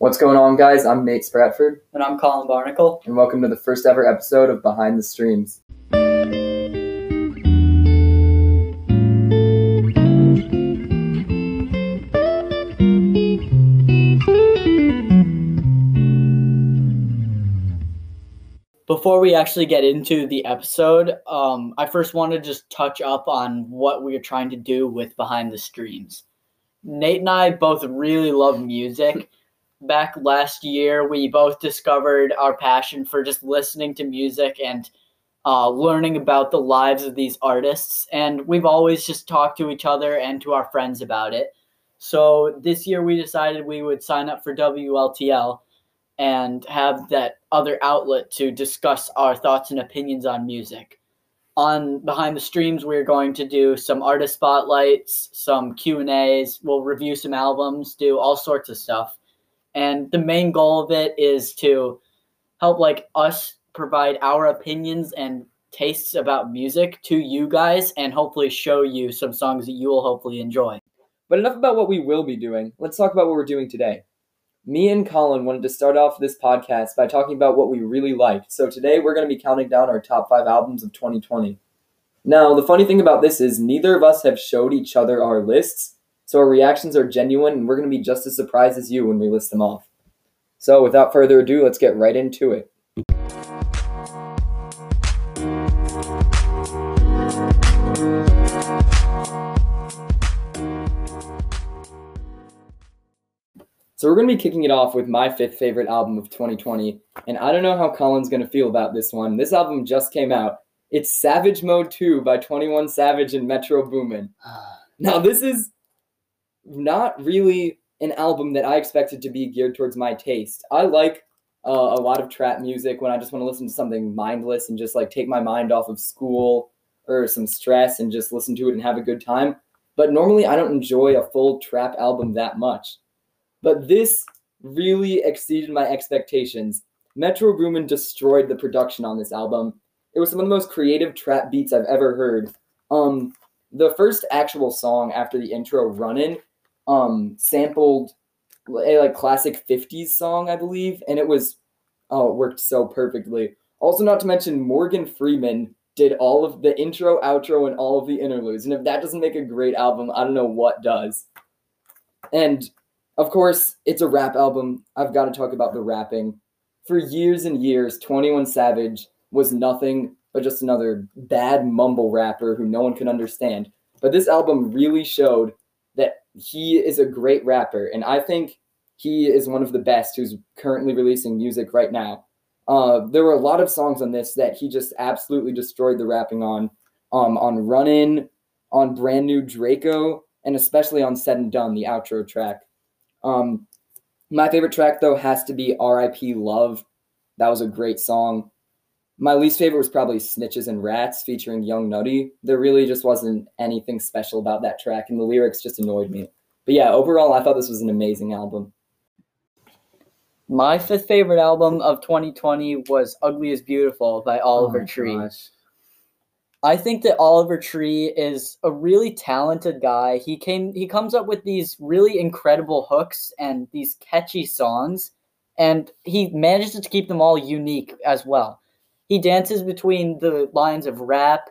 What's going on, guys? I'm Nate Spratford. And I'm Colin Barnacle. And welcome to the first ever episode of Behind the Streams. Before we actually get into the episode, I first want to just touch up on what we are trying to do with Behind the Streams. Nate and I both really love music. Back last year, we both discovered our passion for just listening to music and learning about the lives of these artists. And we've always just talked to each other and to our friends about it. So this year we decided we would sign up for WLTL and have that other outlet to discuss our thoughts and opinions on music. On Behind the Streams, we're going to do some artist spotlights, some Q&As, we'll review some albums, do all sorts of stuff. And the main goal of it is to help us provide our opinions and tastes about music to you guys and hopefully show you some songs that you will hopefully enjoy. But enough about what we will be doing. Let's talk about what we're doing today. Me and Colin wanted to start off this podcast by talking about what we really liked. So today we're going to be counting down our top 5 albums of 2020. Now, the funny thing about this is neither of us have showed each other our lists. So our reactions are genuine, and we're going to be just as surprised as you when we list them off. So without further ado, let's get right into it. So we're going to be kicking it off with my 5th favorite album of 2020, and I don't know how Colin's going to feel about this one. This album just came out. It's Savage Mode 2 by 21 Savage and Metro Boomin. Now this is not really an album that I expected to be geared towards my taste. I like a lot of trap music when I just want to listen to something mindless and just take my mind off of school or some stress and just listen to it and have a good time. But normally I don't enjoy a full trap album that much. But this really exceeded my expectations. Metro Boomin destroyed the production on this album. It was some of the most creative trap beats I've ever heard. The first actual song after the intro, Runnin', sampled a classic 50s song, I believe, and it worked so perfectly. Also, not to mention, Morgan Freeman did all of the intro, outro, and all of the interludes, and if that doesn't make a great album, I don't know what does. And, of course, it's a rap album. I've got to talk about the rapping. For years and years, 21 Savage was nothing but just another bad mumble rapper who no one could understand. But this album really showed that he is a great rapper, and I think he is one of the best who's currently releasing music right now. There were a lot of songs on this that he just absolutely destroyed the rapping on Runnin', on Brand New Draco, and especially on Said and Done, the outro track. My favorite track, though, has to be R.I.P. Love. That was a great song. My least favorite was probably Snitches and Rats featuring Young Nutty. There really just wasn't anything special about that track, and the lyrics just annoyed me. But yeah, overall, I thought this was an amazing album. My 5th favorite album of 2020 was Ugly is Beautiful by Oliver Tree. Gosh. I think that Oliver Tree is a really talented guy. He comes up with these really incredible hooks and these catchy songs, and he manages to keep them all unique as well. He dances between the lines of rap,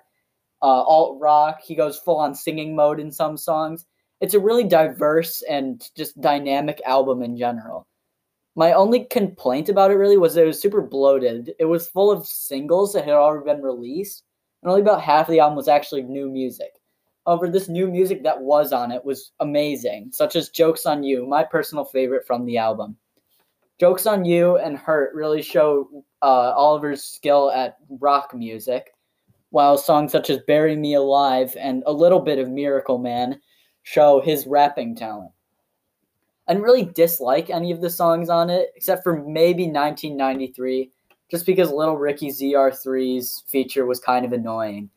alt-rock. He goes full-on singing mode in some songs. It's a really diverse and just dynamic album in general. My only complaint about it really was that it was super bloated. It was full of singles that had already been released, and only about half of the album was actually new music. However, this new music that was on it was amazing, such as Jokes on You, my personal favorite from the album. Jokes on You and Hurt really show Oliver's skill at rock music, while songs such as Bury Me Alive and a little bit of Miracle Man show his rapping talent. I didn't really dislike any of the songs on it, except for maybe 1993, just because Little Ricky ZR3's feature was kind of annoying.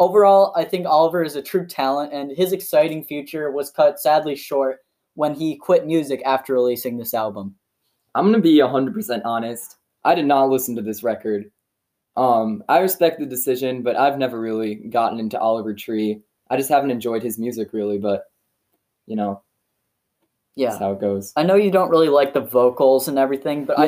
Overall, I think Oliver is a true talent, and his exciting future was cut sadly short when he quit music after releasing this album. I'm going to be 100% honest. I did not listen to this record. I respect the decision, but I've never really gotten into Oliver Tree. I just haven't enjoyed his music, really, but, Yeah, that's how it goes. I know you don't really like the vocals and everything, but yeah,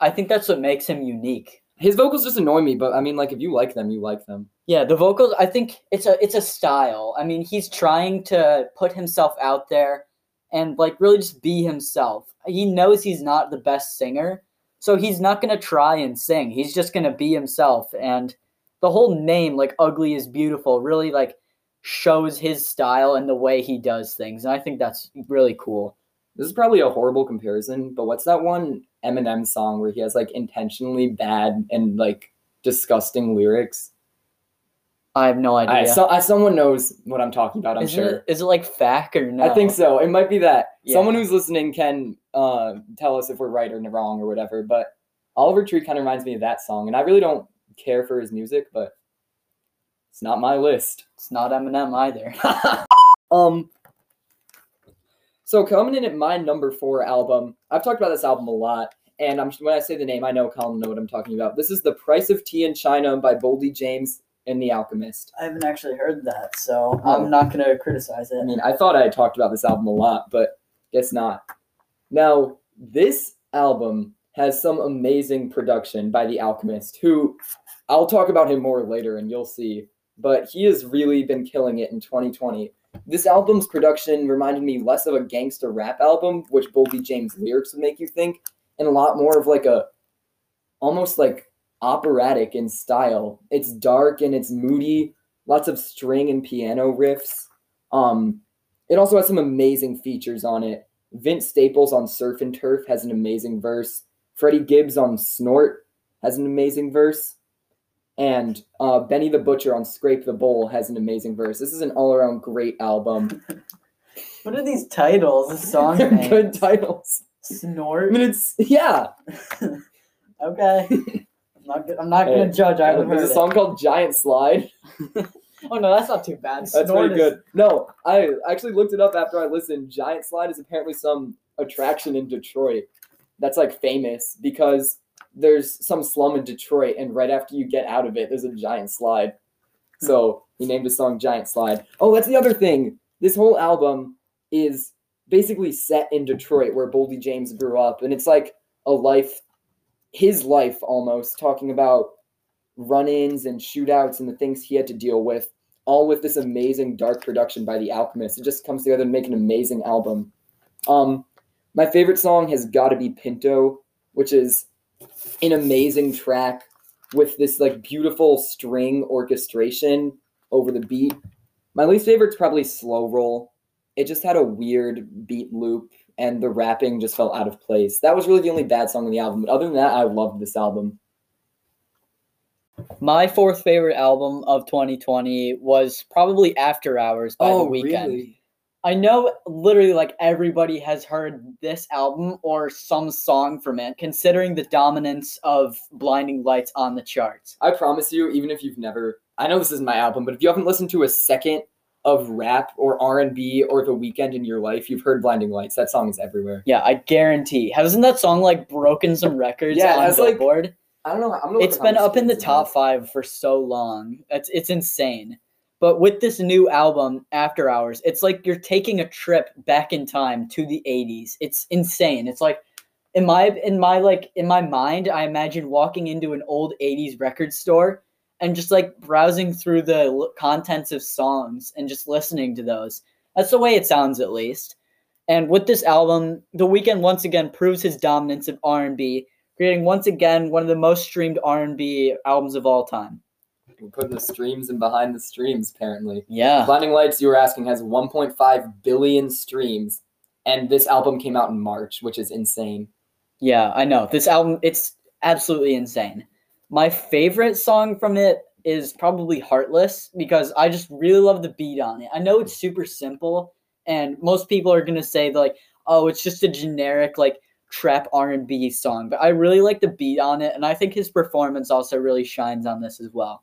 I think that's what makes him unique. His vocals just annoy me, but I mean, like, if you like them, you like them. Yeah, the vocals. I think it's a style. I mean, he's trying to put himself out there and like really just be himself. He knows he's not the best singer, so he's not gonna try and sing. He's just gonna be himself, and the whole name, like "Ugly is Beautiful," really like shows his style and the way he does things, and I think that's really cool. This is probably a horrible comparison, but what's that one Eminem song where he has like intentionally bad and like disgusting lyrics? I have no idea. Someone knows what I'm talking about, I'm sure. Is it like "Fack" or no? I think so. It might be that. Yeah. Someone who's listening can tell us if we're right or wrong or whatever, but Oliver Tree kind of reminds me of that song, and I really don't care for his music, but it's not my list. It's not Eminem either. So coming in at my number 4 album, I've talked about this album a lot, and when I say the name, I know Colin knows what I'm talking about. This is The Price of Tea in China by Boldy James and The Alchemist. I haven't actually heard that, so I'm not going to criticize it. I mean, I thought I had talked about this album a lot, but guess not. Now, this album has some amazing production by The Alchemist, who I'll talk about him more later and you'll see, but he has really been killing it in 2020. This album's production reminded me less of a gangster rap album, which Boldy James' lyrics would make you think, and a lot more of like a almost like operatic in style. It's dark and it's moody, lots of string and piano riffs. It also has some amazing features on it. Vince Staples on Surf and Turf has an amazing verse. Freddie Gibbs on Snort has an amazing verse. And Benny the Butcher on Scrape the Bowl has an amazing verse. This is an all-around great album. What are these titles? The song They're names. Good titles. Snort? I mean, it's... Yeah. Okay. I'm not going to judge. There's a song called Giant Slide. Oh, no, that's not too bad. Snort that's pretty good. No, I actually looked it up after I listened. Giant Slide is apparently some attraction in Detroit that's, like, famous because... There's some slum in Detroit, and right after you get out of it, there's a giant slide. So he named his song Giant Slide. Oh, that's the other thing. This whole album is basically set in Detroit, where Boldy James grew up, and it's like a life, his life almost, talking about run-ins and shootouts and the things he had to deal with, all with this amazing dark production by The Alchemist. It just comes together to make an amazing album. My favorite song has got to be Pinto, which is an amazing track with this like beautiful string orchestration over the beat. My least favorite's probably Slow Roll. It just had a weird beat loop and the rapping just fell out of place. That was really the only bad song on the album, but other than that, I loved this album. My fourth favorite album of 2020 was probably After Hours by The Weeknd. Really? I know literally like everybody has heard this album or some song from it, considering the dominance of Blinding Lights on the charts. I promise you, even if you've never, I know this isn't my album, but if you haven't listened to a second of rap or R&B or The Weeknd in your life, you've heard Blinding Lights. That song is everywhere. Yeah, I guarantee. Hasn't that song like broken some records on Billboard? Like, I don't know. It's been up in the top 5 for so long. It's insane. But with this new album, After Hours, it's like you're taking a trip back in time to the 80s. It's insane. It's like in my mind, I imagine walking into an old 80s record store and just like browsing through the contents of songs and just listening to those. That's the way it sounds, at least. And with this album, The Weeknd once again proves his dominance of R&B, creating once again one of the most streamed R&B albums of all time. We put the streams in Behind the Streams, apparently. Yeah. Blinding Lights, you were asking, has 1.5 billion streams, and this album came out in March, which is insane. Yeah, I know. This album, it's absolutely insane. My favorite song from it is probably Heartless, because I just really love the beat on it. I know it's super simple, and most people are going to say, like, oh, it's just a generic, like, trap R&B song, but I really like the beat on it, and I think his performance also really shines on this as well.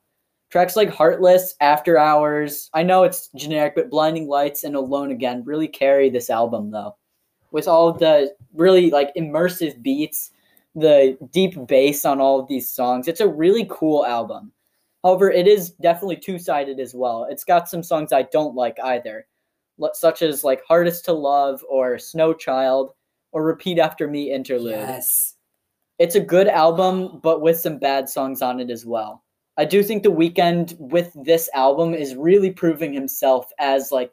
Tracks like Heartless, After Hours, I know it's generic, but Blinding Lights and Alone Again really carry this album, though. With all of the really, like, immersive beats, the deep bass on all of these songs, it's a really cool album. However, it is definitely two-sided as well. It's got some songs I don't like either. such as like Hardest to Love or Snow Child or Repeat After Me interlude. Yes. It's a good album, but with some bad songs on it as well. I do think The Weeknd with this album is really proving himself as like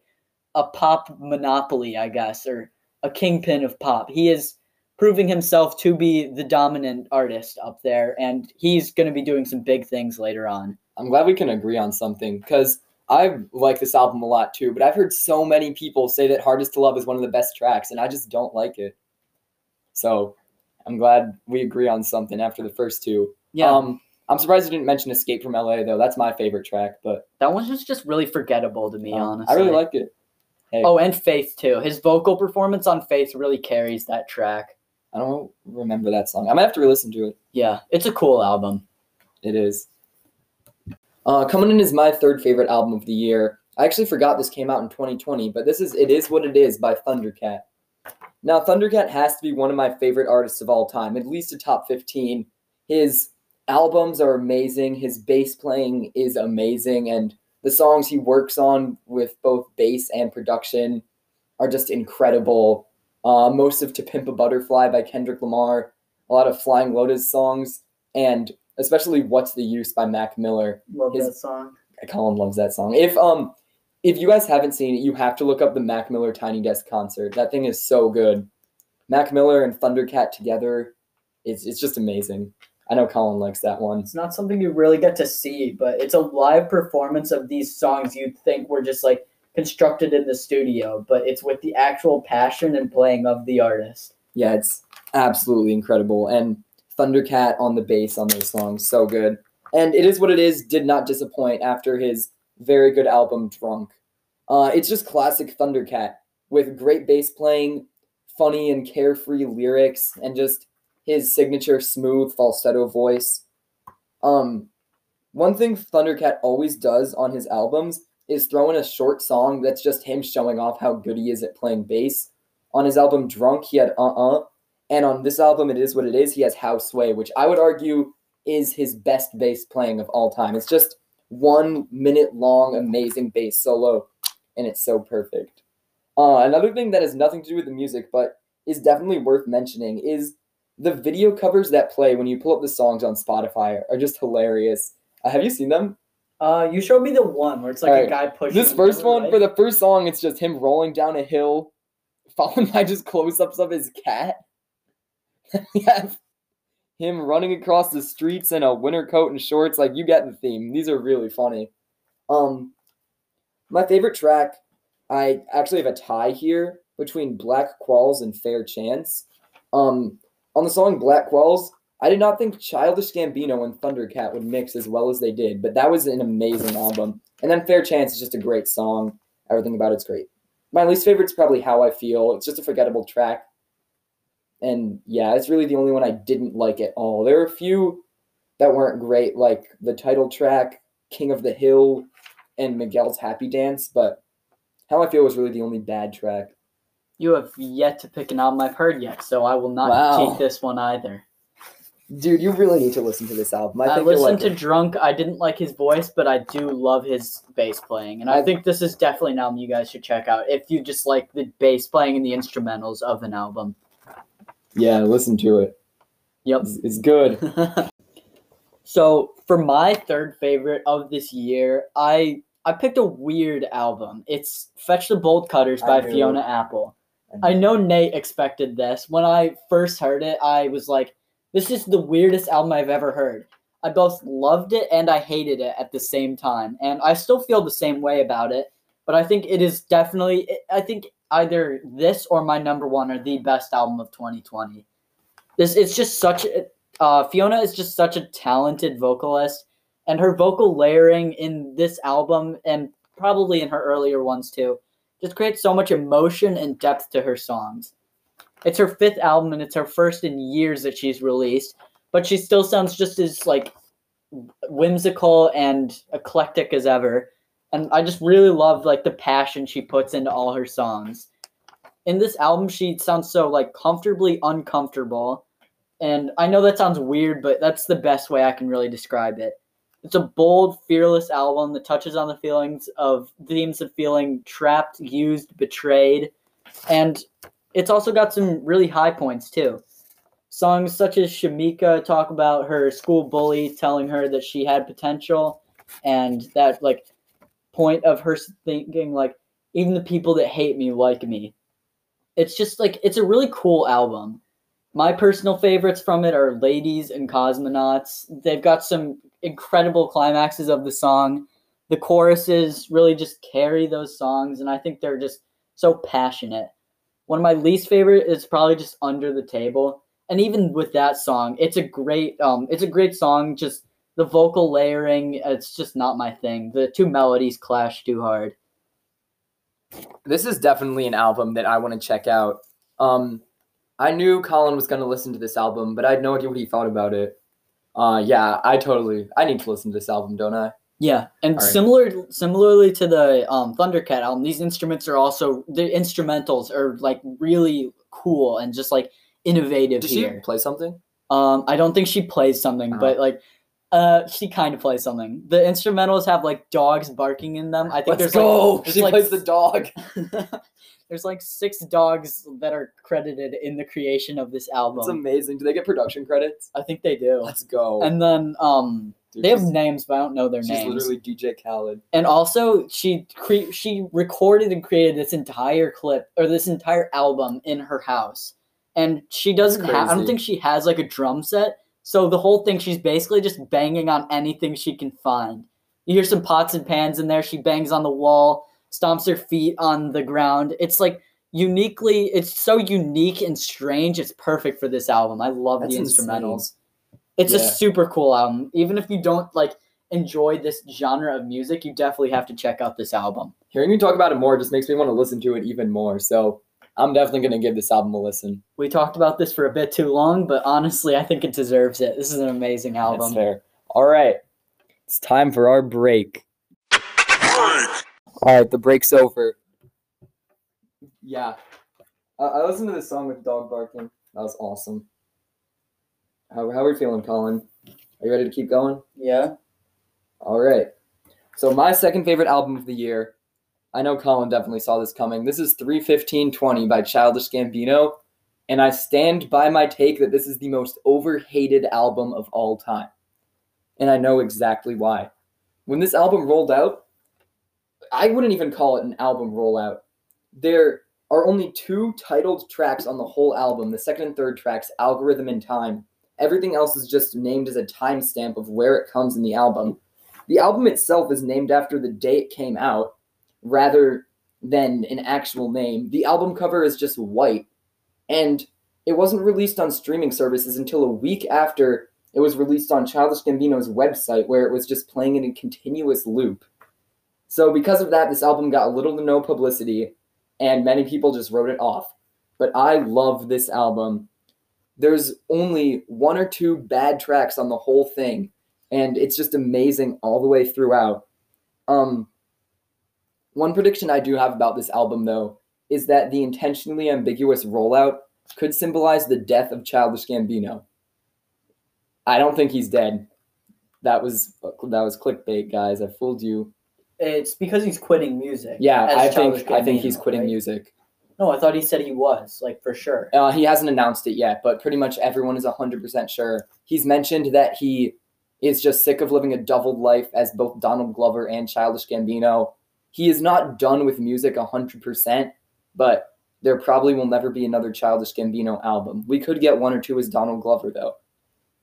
a pop monopoly, I guess, or a kingpin of pop. He is proving himself to be the dominant artist up there, and he's going to be doing some big things later on. I'm glad we can agree on something, because I like this album a lot too, but I've heard so many people say that Hardest to Love is one of the best tracks, and I just don't like it. So I'm glad we agree on something after the first two. Yeah. I'm surprised you didn't mention Escape from LA, though. That's my favorite track, but that one was just really forgettable to me, honestly. I really liked it. Hey. Oh, and Faith, too. His vocal performance on Faith really carries that track. I don't remember that song. I might have to re-listen to it. Yeah, it's a cool album. It is. Coming in is my third favorite album of the year. I actually forgot this came out in 2020, but this is It Is What It Is by Thundercat. Now, Thundercat has to be one of my favorite artists of all time, at least a top 15. His albums are amazing, his bass playing is amazing, and the songs he works on with both bass and production are just incredible. Most of To Pimp a Butterfly by Kendrick Lamar, a lot of Flying Lotus songs, and especially What's the Use by Mac Miller. That song. Colin loves that song. If you guys haven't seen it, you have to look up the Mac Miller Tiny Desk concert. That thing is so good. Mac Miller and Thundercat together, it's just amazing. I know Colin likes that one. It's not something you really get to see, but it's a live performance of these songs you'd think were just like constructed in the studio, but it's with the actual passion and playing of the artist. Yeah, it's absolutely incredible. And Thundercat on the bass on those songs, so good. And It Is What It Is did not disappoint after his very good album, Drunk. It's just classic Thundercat with great bass playing, funny and carefree lyrics, and just his signature smooth falsetto voice. One thing Thundercat always does on his albums is throw in a short song that's just him showing off how good he is at playing bass. On his album Drunk, he had and on this album, It Is What It Is, he has How Sway, which I would argue is his best bass playing of all time. It's just 1 minute long, amazing bass solo, and it's so perfect. Another thing that has nothing to do with the music, but is definitely worth mentioning, is the video covers that play when you pull up the songs on Spotify are just hilarious. Have you seen them? You showed me the one where it's like a guy pushing. This first one, for the first song, it's just him rolling down a hill, followed by just close-ups of his cat. Yeah. Him running across the streets in a winter coat and shorts. Like, you get the theme. These are really funny. My favorite track, I actually have a tie here between Black Qualls and Fair Chance. On the song Black Qualls, I did not think Childish Gambino and Thundercat would mix as well as they did, but that was an amazing album. And then Fair Chance is just a great song. Everything about it's great. My least favorite's probably How I Feel. It's just a forgettable track. And yeah, it's really the only one I didn't like at all. There were a few that weren't great, like the title track, King of the Hill, and Miguel's Happy Dance, but How I Feel was really the only bad track. You have yet to pick an album I've heard yet, so I will not take this one either. Dude, you really need to listen to this album. I listened to Drunk. I didn't like his voice, but I do love his bass playing. And I think this is definitely an album you guys should check out if you just like the bass playing and the instrumentals of an album. Yeah, listen to it. Yep. It's good. So for my third favorite of this year, I picked a weird album. It's Fetch the Bolt Cutters by Fiona Apple. I know Nate expected this. When I first heard it, I was like, this is the weirdest album I've ever heard. I both loved it and I hated it at the same time. And I still feel the same way about it. But I think it is definitely, I think either this or my number one are the best album of 2020. It's just such, Fiona is just such a talented vocalist. And her vocal layering in this album, and probably in her earlier ones too, just creates so much emotion and depth to her songs. It's her fifth album, and it's her first in years that she's released, but she still sounds just as, like, whimsical and eclectic as ever. And I just really love, like, the passion she puts into all her songs. In this album, she sounds so, like, comfortably uncomfortable, and I know that sounds weird, but that's the best way I can really describe it. It's a bold, fearless album that touches on the themes of feeling trapped, used, betrayed, and it's also got some really high points too. Songs such as Shamika talk about her school bully telling her that she had potential, and that like point of her thinking like, even the people that hate me like me. It's just like, it's a really cool album. My personal favorites from it are Ladies and Cosmonauts. They've got some incredible climaxes of the song. The choruses really just carry those songs, and I think they're just so passionate. One of my least favorite is probably just Under the Table. And even with that song, it's a great song. Just the vocal layering, it's just not my thing. The two melodies clash too hard. This is definitely an album that I want to check out. I knew Colin was going to listen to this album, but I had no idea what he thought about it. I need to listen to this album, don't I? Yeah, and right. Similarly to the Thundercat album, these instruments are also, the instrumentals are like really cool and just like innovative. Does she play something? I don't think she plays something, but like, she kind of plays something. The instrumentals have like dogs barking in them. I think plays the dog. There's like 6 dogs that are credited in the creation of this album. It's amazing. Do they get production credits? I think they do. Let's go. And then they have names, but I don't know their names. She's literally DJ Khaled. And also she recorded and created this entire clip or this entire album in her house. And she doesn't I don't think she has like a drum set. So the whole thing, she's basically just banging on anything she can find. You hear some pots and pans in there. She bangs on the wall, stomps her feet on the ground. It's like it's so unique and strange. It's perfect for this album. I love the instrumentals. It's a super cool album. Even if you don't like enjoy this genre of music, you definitely have to check out this album. Hearing you talk about it more just makes me want to listen to it even more. So I'm definitely going to give this album a listen. We talked about this for a bit too long, but honestly, I think it deserves it. This is an amazing album. That's fair. All right. It's time for our break. All right, the break's over. Yeah. I listened to this song with dog barking. That was awesome. How are we feeling, Colin? Are you ready to keep going? Yeah. All right. So my second favorite album of the year. I know Colin definitely saw this coming. This is 3:15:20 by Childish Gambino. And I stand by my take that this is the most overhated album of all time. And I know exactly why. When this album rolled out, I wouldn't even call it an album rollout. There are only 2 titled tracks on the whole album, the second and third tracks, Algorithm and Time. Everything else is just named as a timestamp of where it comes in the album. The album itself is named after the day it came out, rather than an actual name. The album cover is just white, and it wasn't released on streaming services until a week after it was released on Childish Gambino's website, where it was just playing in a continuous loop. So because of that, this album got little to no publicity, and many people just wrote it off. But I love this album. There's only 1 or 2 bad tracks on the whole thing, and it's just amazing all the way throughout. One prediction I do have about this album, though, is that the intentionally ambiguous rollout could symbolize the death of Childish Gambino. I don't think he's dead. That was clickbait, guys. I fooled you. It's because he's quitting music. Yeah, I think he's quitting music. No, I thought he said he was, like, for sure. He hasn't announced it yet, but pretty much everyone is 100% sure. He's mentioned that he is just sick of living a doubled life as both Donald Glover and Childish Gambino. He is not done with music 100%, but there probably will never be another Childish Gambino album. We could get 1 or 2 as Donald Glover, though.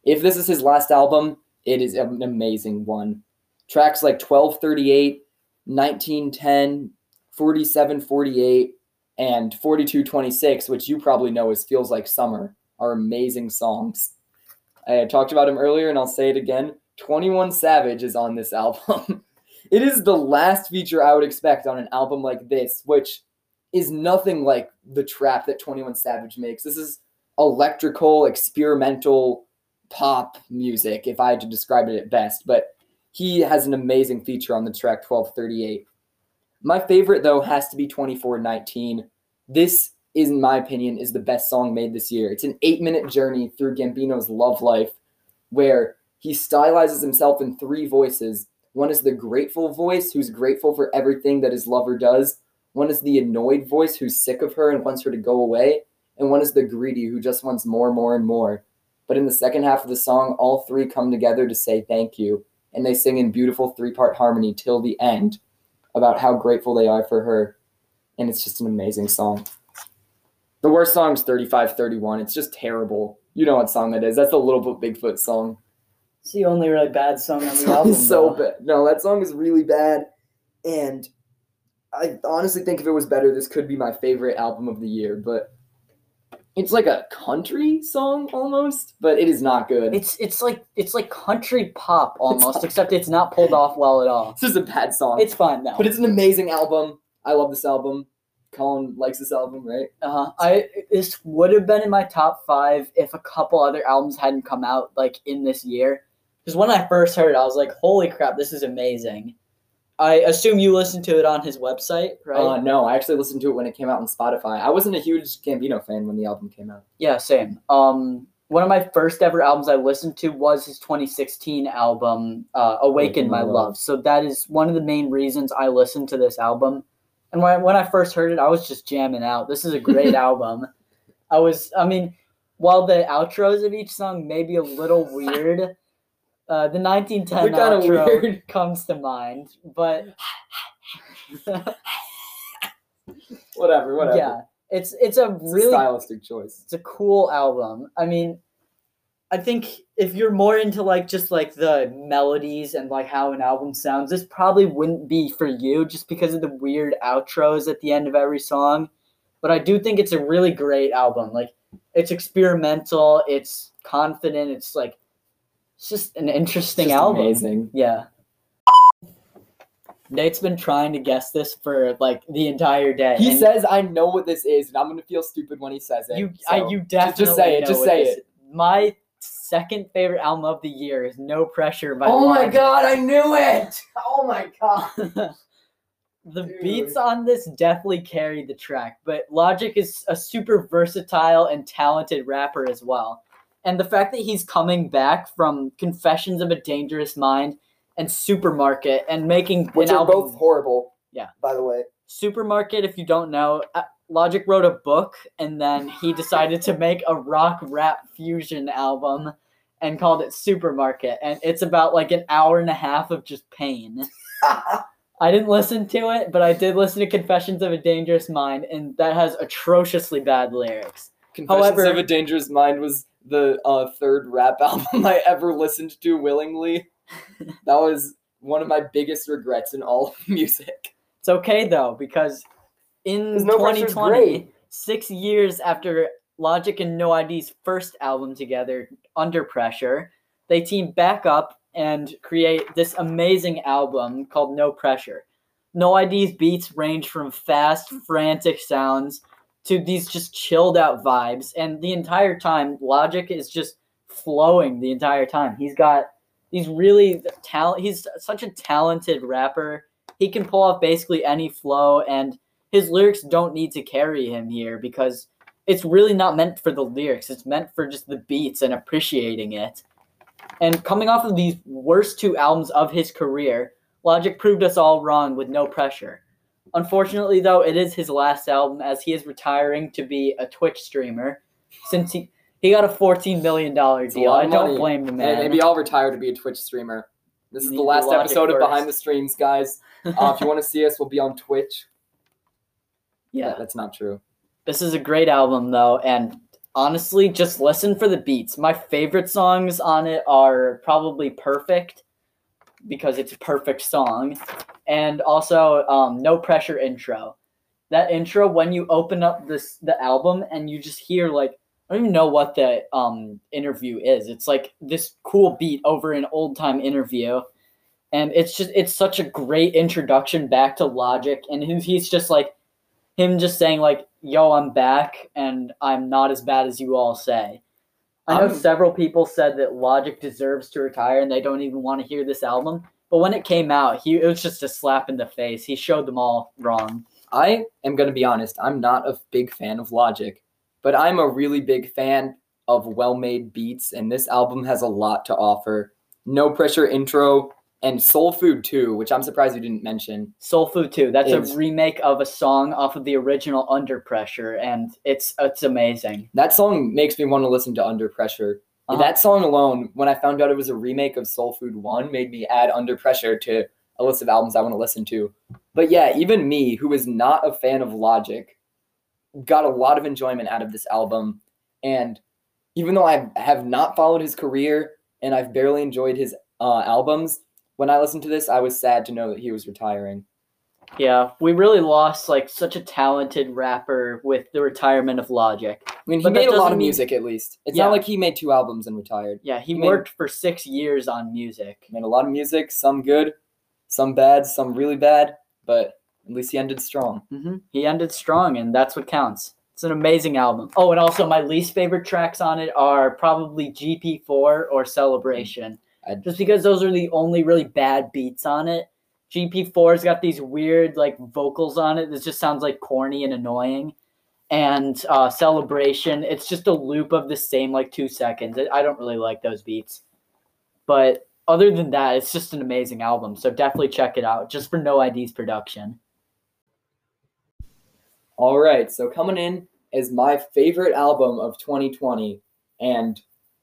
If this is his last album, it is an amazing one. Tracks like 1238, 1910, 4748, and 4226, which you probably know as Feels Like Summer, are amazing songs. I talked about him earlier, and I'll say it again. 21 Savage is on this album. It is the last feature I would expect on an album like this, which is nothing like the trap that 21 Savage makes. This is electrical, experimental pop music, if I had to describe it at best. But he has an amazing feature on the track 1238. My favorite, though, has to be 2419. This, in my opinion, is the best song made this year. It's an 8-minute journey through Gambino's love life, where He stylizes himself in three voices. One is the grateful voice, who's grateful for everything that his lover does. One is the annoyed voice, who's sick of her and wants her to go away. And one is the greedy, who just wants more, and more. But in the second half of the song, all three come together to say thank you. And they sing in beautiful three-part harmony till the end about how grateful they are for her. And it's just an amazing song. The worst song is 3531. It's just terrible. You know what song that is. That's the Little Bigfoot song. It's the only really bad song on the album. So bad. No, that song is really bad. And I honestly think if it was better, this could be my favorite album of the year. But it's like a country song almost, but it is not good. It's like country pop almost, except it's not pulled off well at all. This is a bad song. It's fine though. But it's an amazing album. I love this album. Colin likes this album, right? Uh-huh. This would have been in my top 5 if a couple other albums hadn't come out like in this year. Because when I first heard it, I was like, holy crap, this is amazing. I assume you listened to it on his website, right? No, I actually listened to it when it came out on Spotify. I wasn't a huge Gambino fan when the album came out. Yeah, same. One of my first ever albums I listened to was his 2016 album, Awaken My Love. So that is one of the main reasons I listened to this album. And when I first heard it, I was just jamming out. This is a great album. While the outros of each song may be a little weird, the 1910 outro weird comes to mind, but whatever. Yeah, it's a stylistic choice. It's a cool album. I mean, I think if you're more into like just like the melodies and like how an album sounds, this probably wouldn't be for you just because of the weird outros at the end of every song. But I do think it's a really great album. Like, it's experimental, it's confident, it's like. It's just an interesting album. Amazing. Yeah. Nate's been trying to guess this for like the entire day. He says I know what this is, and I'm gonna feel stupid when he says it. You definitely just say it. My second favorite album of the year is No Pressure by Logic. Oh my god, I knew it! Oh my god. The beats on this definitely carry the track, but Logic is a super versatile and talented rapper as well. And the fact that he's coming back from Confessions of a Dangerous Mind and Supermarket and making which an album. Which are both horrible, yeah. By the way. Supermarket, if you don't know, Logic wrote a book, and then he decided to make a rock-rap fusion album and called it Supermarket. And it's about like an hour and a half of just pain. I didn't listen to it, but I did listen to Confessions of a Dangerous Mind, and that has atrociously bad lyrics. However, of a Dangerous Mind was the third rap album I ever listened to willingly. That was one of my biggest regrets in all of music. It's okay, though, because in 2020, 6 years after Logic and No ID's first album together, Under Pressure, they team back up and create this amazing album called No Pressure. No ID's beats range from fast, frantic sounds to these just chilled out vibes. And the entire time, Logic is just flowing the entire time. He's such a talented rapper. He can pull off basically any flow, and his lyrics don't need to carry him here because it's really not meant for the lyrics. It's meant for just the beats and appreciating it. And coming off of these worst two albums of his career, Logic proved us all wrong with No Pressure. Unfortunately, though, it is his last album, as he is retiring to be a Twitch streamer, since he got a $14 million deal. I don't blame the man. Maybe I'll retire to be a Twitch streamer. This is the last episode of Behind the Streams, guys. If you want to see us, we'll be on Twitch. Yeah. That's not true. This is a great album, though, and honestly, just listen for the beats. My favorite songs on it are probably Perfect, because it's a perfect song. And also, No Pressure intro. That intro, when you open up the album and you just hear, like, I don't even know what the interview is. It's like this cool beat over an old-time interview. And it's such a great introduction back to Logic. And he's just like, him just saying, like, yo, I'm back, and I'm not as bad as you all say. I know several people said that Logic deserves to retire and they don't even want to hear this album. But when it came out, it was just a slap in the face. He showed them all wrong. I am going to be honest. I'm not a big fan of Logic, but I'm a really big fan of well-made beats, and this album has a lot to offer. No Pressure intro, and Soul Food 2, which I'm surprised you didn't mention. Soul Food 2, that's a remake of a song off of the original Under Pressure, and it's amazing. That song makes me want to listen to Under Pressure. Uh-huh. That song alone, when I found out it was a remake of Soul Food 1, made me add Under Pressure to a list of albums I want to listen to. But yeah, even me, who is not a fan of Logic, got a lot of enjoyment out of this album. And even though I have not followed his career and I've barely enjoyed his albums, when I listened to this, I was sad to know that he was retiring. Yeah, we really lost like such a talented rapper with the retirement of Logic. I mean, he made a lot of music, at least. It's not like he made two albums and retired. Yeah, he worked for 6 years on music. Made a lot of music, some good, some bad, some really bad, but at least he ended strong. Mm-hmm. He ended strong, and that's what counts. It's an amazing album. Oh, and also my least favorite tracks on it are probably GP4 or Celebration, just because those are the only really bad beats on it. GP4's got these weird like vocals on it that just sounds like corny and annoying. And Celebration, it's just a loop of the same like 2 seconds. I don't really like those beats. But other than that, it's just an amazing album. So definitely check it out just for No ID's production. All right, so coming in is my favorite album of 2020 and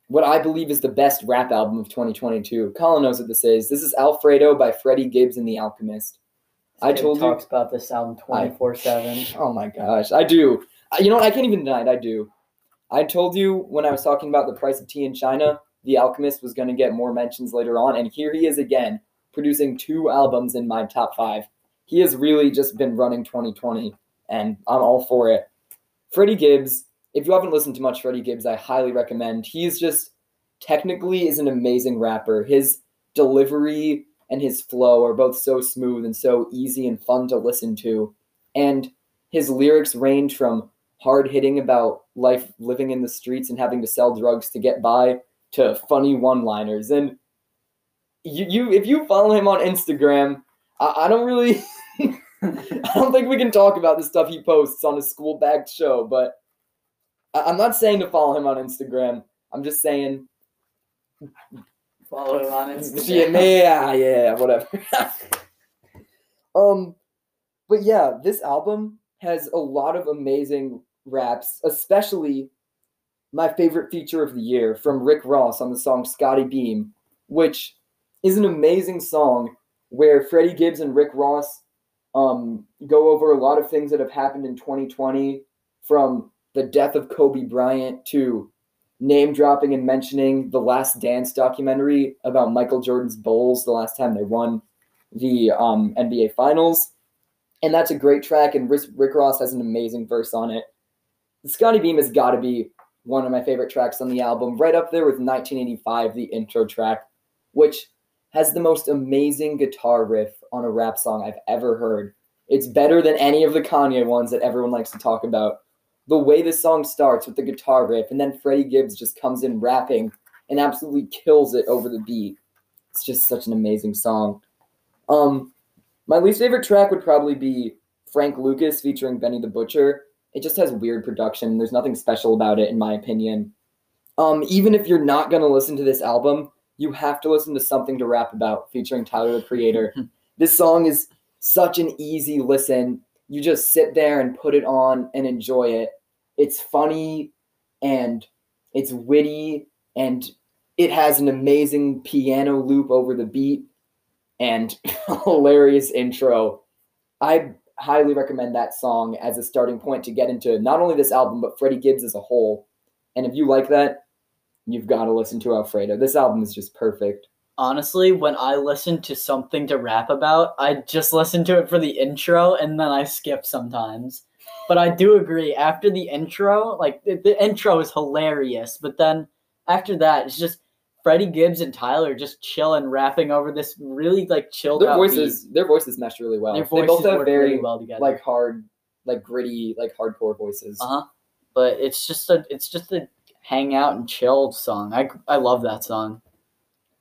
what I believe is the best rap album of 2022. Colin knows what this is. This is Alfredo by Freddie Gibbs and The Alchemist. I told you. He talks about this album 24/7. Oh my gosh, I do. You know what? I can't even deny it. I do. I told you when I was talking about The Price of Tea in China, The Alchemist was going to get more mentions later on, and here he is again, producing two albums in my top five. He has really just been running 2020. And I'm all for it. Freddie Gibbs, if you haven't listened to much Freddie Gibbs, I highly recommend. He's just technically is an amazing rapper. His delivery and his flow are both so smooth and so easy and fun to listen to. And his lyrics range from hard-hitting about life living in the streets and having to sell drugs to get by to funny one-liners. And you if you follow him on Instagram, I don't really... I don't think we can talk about the stuff he posts on his school-bagged show, but I'm not saying to follow him on Instagram. I'm just saying... Follow him on Instagram. Yeah, whatever. But yeah, this album has a lot of amazing raps, especially my favorite feature of the year from Rick Ross on the song Scotty Beam, which is an amazing song where Freddie Gibbs and Rick Ross... go over a lot of things that have happened in 2020, from the death of Kobe Bryant to name dropping and mentioning the Last Dance documentary about Michael Jordan's Bulls the last time they won the NBA Finals. And that's a great track, and Rick Ross has an amazing verse on it. Scotty Beam has got to be one of my favorite tracks on the album, right up there with 1985, the intro track, which has the most amazing guitar riff on a rap song I've ever heard. It's better than any of the Kanye ones that everyone likes to talk about. The way this song starts with the guitar riff, and then Freddie Gibbs just comes in rapping and absolutely kills it over the beat. It's just such an amazing song. My least favorite track would probably be Frank Lucas featuring Benny the Butcher. It just has weird production. There's nothing special about it, in my opinion. Even if you're not going to listen to this album, you have to listen to Something to Rap About featuring Tyler, the Creator. This song is such an easy listen. You just sit there and put it on and enjoy it. It's funny and it's witty and it has an amazing piano loop over the beat and a hilarious intro. I highly recommend that song as a starting point to get into not only this album, but Freddie Gibbs as a whole. And if you like that, you've got to listen to Alfredo. This album is just perfect. Honestly, when I listen to Something to Rap About, I just listen to it for the intro, and then I skip sometimes. But I do agree, after the intro, like, the intro is hilarious, but then after that, it's just Freddie Gibbs and Tyler just chilling, rapping over this really, like, chilled out beat. Their voices mesh really well. They both have very, really well together. Like, hard, like, gritty, like, hardcore voices. Uh-huh. But it's just a hang out and chill song. I love that song.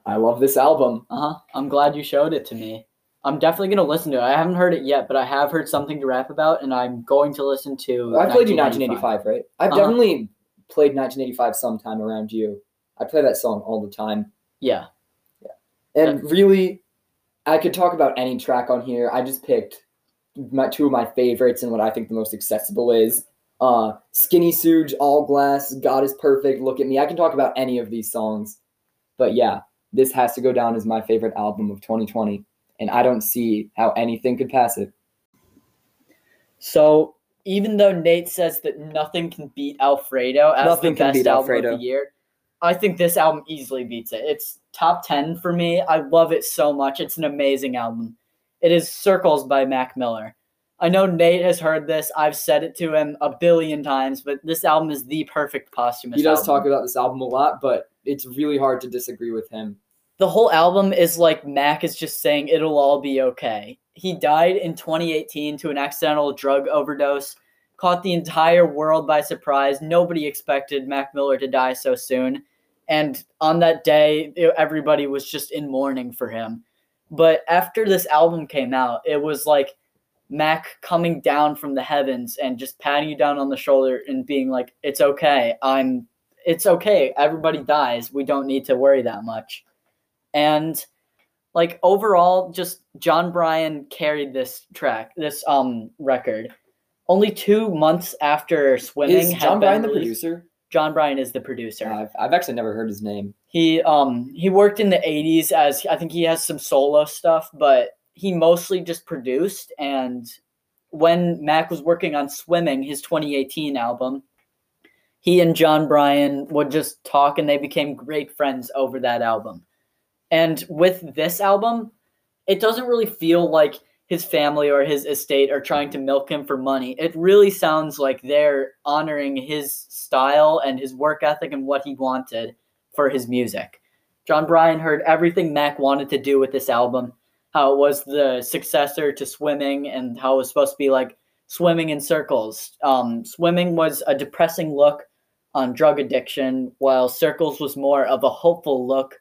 I love this album. I'm glad you showed it to me. I'm definitely going to listen to it. I haven't heard it yet, but I have heard Something to Rap About, and I'm going to listen to. Well, I played you 1985, right? I've definitely played 1985 sometime around you. I play that song all the time. Yeah. And really, I could talk about any track on here. I just picked two of my favorites and what I think the most accessible is. Skinny Suge, All Glass, God is Perfect, Look at Me. I can talk about any of these songs. But yeah, this has to go down as my favorite album of 2020. And I don't see how anything could pass it. So even though Nate says that nothing can beat Alfredo as the best album of the year, I think this album easily beats it. It's top 10 for me. I love it so much. It's an amazing album. It is Circles by Mac Miller. I know Nate has heard this. I've said it to him a billion times, but this album is the perfect posthumous album. He does talk about this album a lot, but it's really hard to disagree with him. The whole album is like Mac is just saying it'll all be okay. He died in 2018 to an accidental drug overdose, caught the entire world by surprise. Nobody expected Mac Miller to die so soon. And on that day, everybody was just in mourning for him. But after this album came out, it was like Mac coming down from the heavens and just patting you down on the shoulder and being like, it's okay. It's okay. Everybody dies. We don't need to worry that much. And like overall, just John Bryan carried this track, this record. Only 2 months after Swimming. Is John Bryan the producer? John Bryan is the producer. I've actually never heard his name. He worked in the 80s as, I think he has some solo stuff, but he mostly just produced. And when Mac was working on Swimming, his 2018 album, he and John Bryan would just talk and they became great friends over that album. And with this album, it doesn't really feel like his family or his estate are trying to milk him for money. It really sounds like they're honoring his style and his work ethic and what he wanted for his music. John Bryan heard everything Mac wanted to do with this album, how it was the successor to Swimming and how it was supposed to be like Swimming in Circles. Swimming was a depressing look on drug addiction, while Circles was more of a hopeful look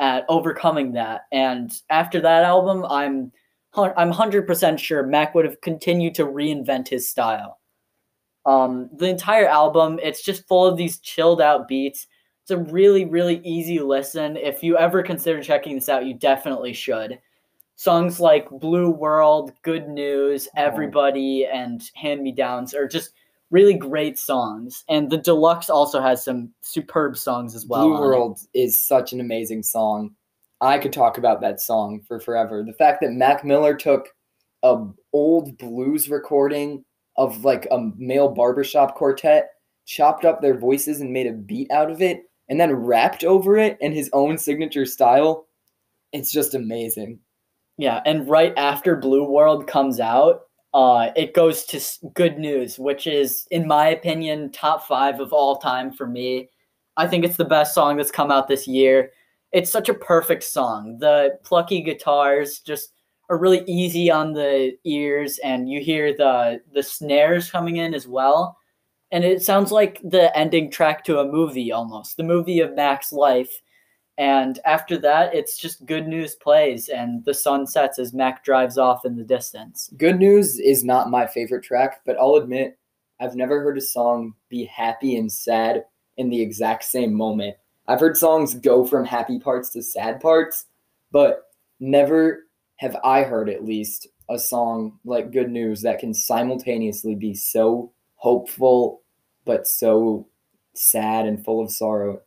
at overcoming that. And after that album, I'm 100% sure Mac would have continued to reinvent his style. The entire album, it's just full of these chilled out beats. It's a really, really easy listen. If you ever consider checking this out, you definitely should. Songs like Blue World, Good News, Everybody, and Hand Me Downs are just really great songs. And the Deluxe also has some superb songs as well. Blue World is such an amazing song. I could talk about that song for forever. The fact that Mac Miller took an old blues recording of like a male barbershop quartet, chopped up their voices and made a beat out of it, and then rapped over it in his own signature style. It's just amazing. Yeah, and right after Blue World comes out, it goes to Good News, which is, in my opinion, top 5 of all time for me. I think it's the best song that's come out this year. It's such a perfect song. The plucky guitars just are really easy on the ears, and you hear the snares coming in as well. And it sounds like the ending track to a movie almost, the movie of Mac's life. And after that, it's just Good News plays and the sun sets as Mac drives off in the distance. Good News is not my favorite track, but I'll admit I've never heard a song be happy and sad in the exact same moment. I've heard songs go from happy parts to sad parts, but never have I heard at least a song like Good News that can simultaneously be so hopeful but so sad and full of sorrow.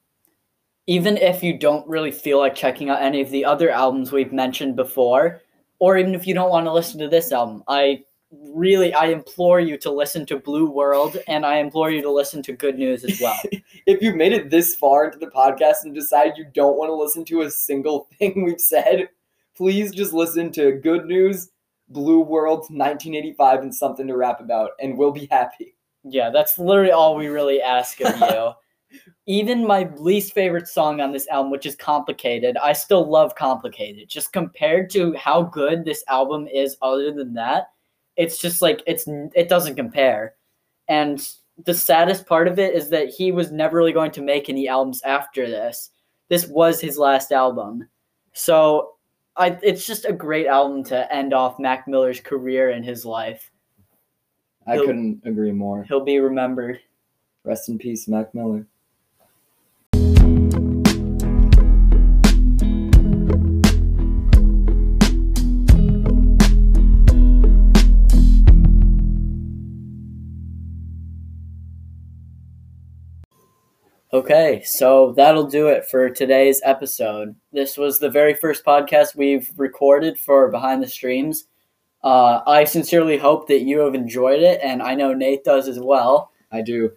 Even if you don't really feel like checking out any of the other albums we've mentioned before, or even if you don't want to listen to this album, I implore you to listen to Blue World, and I implore you to listen to Good News as well. If you've made it this far into the podcast and decide you don't want to listen to a single thing we've said, please just listen to Good News, Blue World, 1985, and Something to Rap About, and we'll be happy. Yeah, that's literally all we really ask of you. Even my least favorite song on this album, which is Complicated, I still love Complicated. Just compared to how good this album is other than that, it's just like it doesn't compare. And the saddest part of it is that he was never really going to make any albums after this. This was his last album. So it's just a great album to end off Mac Miller's career and his life. I couldn't agree more. He'll be remembered. Rest in peace, Mac Miller. Okay, so that'll do it for today's episode. This was the very first podcast we've recorded for Behind the Streams. I sincerely hope that you have enjoyed it, and I know Nate does as well. I do.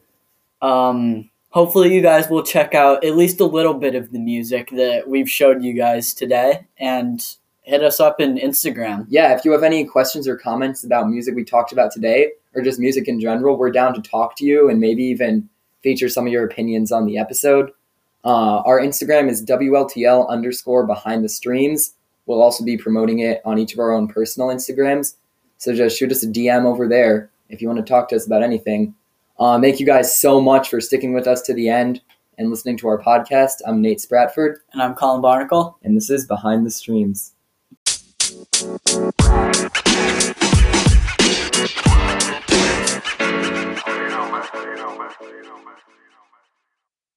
Hopefully you guys will check out at least a little bit of the music that we've showed you guys today, and hit us up in Instagram. Yeah, if you have any questions or comments about music we talked about today, or just music in general, we're down to talk to you and maybe even feature some of your opinions on the episode. Our Instagram is WLTL_BehindTheStreams. We'll also be promoting it on each of our own personal Instagrams. So just shoot us a DM over there if you want to talk to us about anything. Thank you guys so much for sticking with us to the end and listening to our podcast. I'm Nate Spratford. And I'm Colin Barnacle. And this is Behind the Streams.